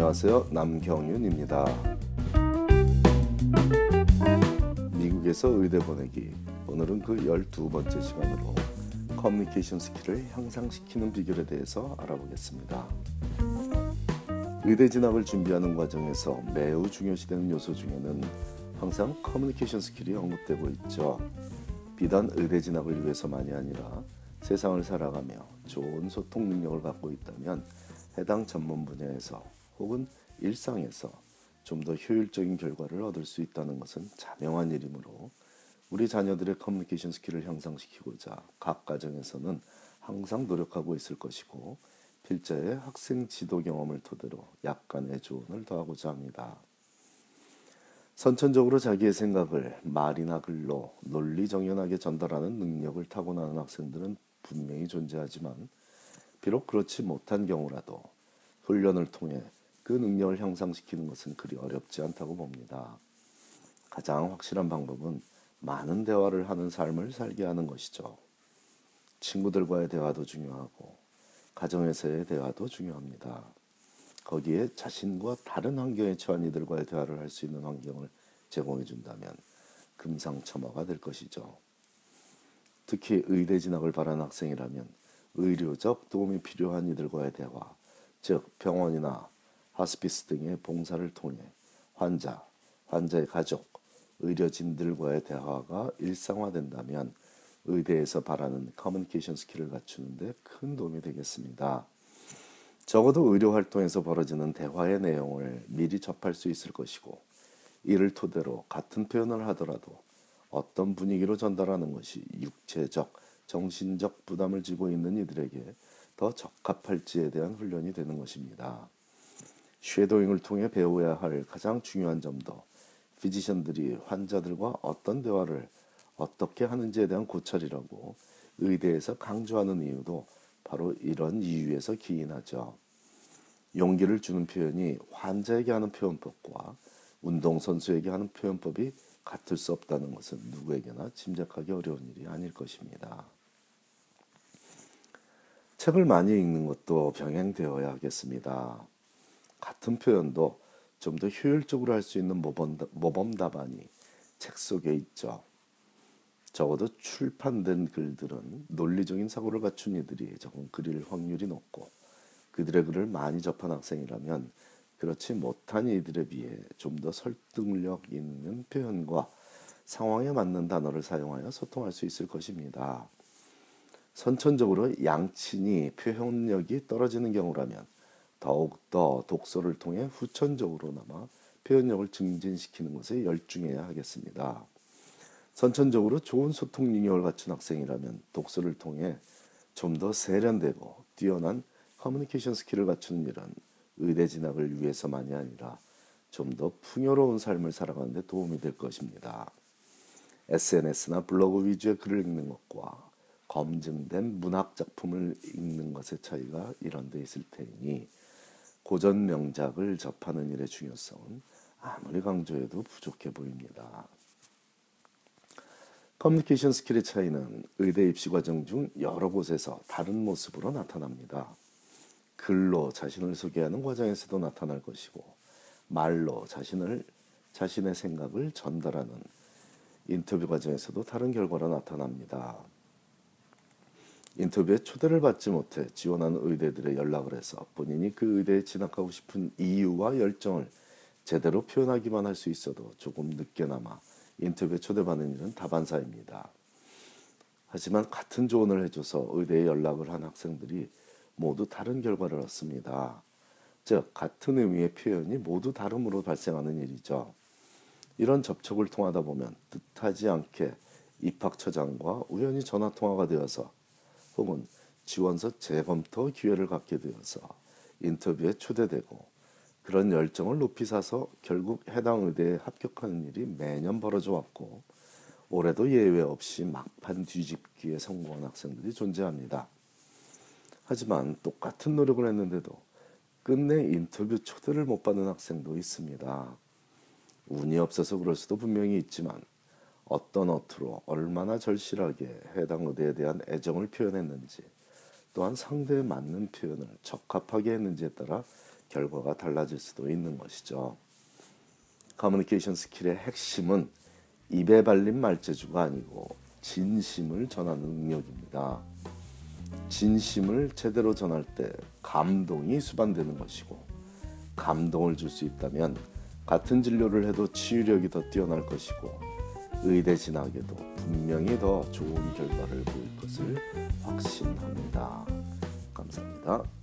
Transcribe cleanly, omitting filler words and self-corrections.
안녕하세요. 남경윤입니다. 미국에서 의대 보내기. 오늘은 그 12번째 시간으로 커뮤니케이션 스킬을 향상시키는 비결에 대해서 알아보겠습니다. 의대 진학을 준비하는 과정에서 매우 중요시되는 요소 중에는 항상 커뮤니케이션 스킬이 언급되고 있죠. 비단 의대 진학을 위해서만이 아니라 세상을 살아가며 좋은 소통 능력을 갖고 있다면 해당 전문 분야에서 혹은 일상에서 좀 더 효율적인 결과를 얻을 수 있다는 것은 자명한 일이므로 우리 자녀들의 커뮤니케이션 스킬을 향상시키고자 각 가정에서는 항상 노력하고 있을 것이고 필자의 학생 지도 경험을 토대로 약간의 조언을 더하고자 합니다. 선천적으로 자기의 생각을 말이나 글로 논리정연하게 전달하는 능력을 타고나는 학생들은 분명히 존재하지만 비록 그렇지 못한 경우라도 훈련을 통해 그 능력을 향상시키는 것은 그리 어렵지 않다고 봅니다. 가장 확실한 방법은 많은 대화를 하는 삶을 살게 하는 것이죠. 친구들과의 대화도 중요하고 가정에서의 대화도 중요합니다. 거기에 자신과 다른 환경에 처한 이들과의 대화를 할 수 있는 환경을 제공해 준다면 금상첨화가 될 것이죠. 특히 의대 진학을 바라는 학생이라면 의료적 도움이 필요한 이들과의 대화, 즉 병원이나 하스피스 등의 봉사를 통해 환자, 환자의 가족, 의료진들과의 대화가 일상화된다면 의대에서 바라는 커뮤니케이션 스킬을 갖추는 데 큰 도움이 되겠습니다. 적어도 의료활동에서 벌어지는 대화의 내용을 미리 접할 수 있을 것이고 이를 토대로 같은 표현을 하더라도 어떤 분위기로 전달하는 것이 육체적, 정신적 부담을 지고 있는 이들에게 더 적합할지에 대한 훈련이 되는 것입니다. 쉐도잉을 통해 배워야 할 가장 중요한 점도 피지션들이 환자들과 어떤 대화를 어떻게 하는지에 대한 고찰이라고 의대에서 강조하는 이유도 바로 이런 이유에서 기인하죠. 용기를 주는 표현이 환자에게 하는 표현법과 운동선수에게 하는 표현법이 같을 수 없다는 것은 누구에게나 짐작하기 어려운 일이 아닐 것입니다. 책을 많이 읽는 것도 병행되어야 하겠습니다. 같은 표현도 좀 더 효율적으로 할 수 있는 모범답안이 책 속에 있죠. 적어도 출판된 글들은 논리적인 사고를 갖춘 이들이 조금 그릴 확률이 높고 그들의 글을 많이 접한 학생이라면 그렇지 못한 이들에 비해 좀 더 설득력 있는 표현과 상황에 맞는 단어를 사용하여 소통할 수 있을 것입니다. 선천적으로 양친이 표현력이 떨어지는 경우라면 더욱더 독서를 통해 후천적으로나마 표현력을 증진시키는 것에 열중해야 하겠습니다. 선천적으로 좋은 소통 능력을 갖춘 학생이라면 독서를 통해 좀 더 세련되고 뛰어난 커뮤니케이션 스킬을 갖추는 일은 의대 진학을 위해서만이 아니라 좀 더 풍요로운 삶을 살아가는 데 도움이 될 것입니다. SNS나 블로그 위주의 글을 읽는 것과 검증된 문학 작품을 읽는 것의 차이가 이런 데 있을 테니 고전 명작을 접하는 일의 중요성은 아무리 강조해도 부족해 보입니다. 커뮤니케이션 스킬의 차이는 의대 입시 과정 중 여러 곳에서 다른 모습으로 나타납니다. 글로 자신을 소개하는 과정에서도 나타날 것이고 말로 자신의 생각을 전달하는 인터뷰 과정에서도 다른 결과로 나타납니다. 인터뷰에 초대를 받지 못해 지원하는 의대들의 연락을 해서 본인이 그 의대에 진학하고 싶은 이유와 열정을 제대로 표현하기만 할 수 있어도 조금 늦게나마 인터뷰에 초대받는 일은 다반사입니다. 하지만 같은 조언을 해줘서 의대에 연락을 한 학생들이 모두 다른 결과를 얻습니다. 즉 같은 의미의 표현이 모두 다름으로 발생하는 일이죠. 이런 접촉을 통하다 보면 뜻하지 않게 입학처장과 우연히 전화통화가 되어서 혹은 지원서 재검토 기회를 갖게 되어서 인터뷰에 초대되고 그런 열정을 높이 사서 결국 해당 의대에 합격하는 일이 매년 벌어져 왔고 올해도 예외 없이 막판 뒤집기에 성공한 학생들이 존재합니다. 하지만 똑같은 노력을 했는데도 끝내 인터뷰 초대를 못 받는 학생도 있습니다. 운이 없어서 그럴 수도 분명히 있지만 어떤 어투로 얼마나 절실하게 해당 의대에 대한 애정을 표현했는지 또한 상대에 맞는 표현을 적합하게 했는지에 따라 결과가 달라질 수도 있는 것이죠. 커뮤니케이션 스킬의 핵심은 입에 발린 말재주가 아니고 진심을 전하는 능력입니다. 진심을 제대로 전할 때 감동이 수반되는 것이고, 감동을 줄 수 있다면 같은 진료를 해도 치유력이 더 뛰어날 것이고, 의대 진학에도 분명히 더 좋은 결과를 보일 것을 확신합니다. 감사합니다.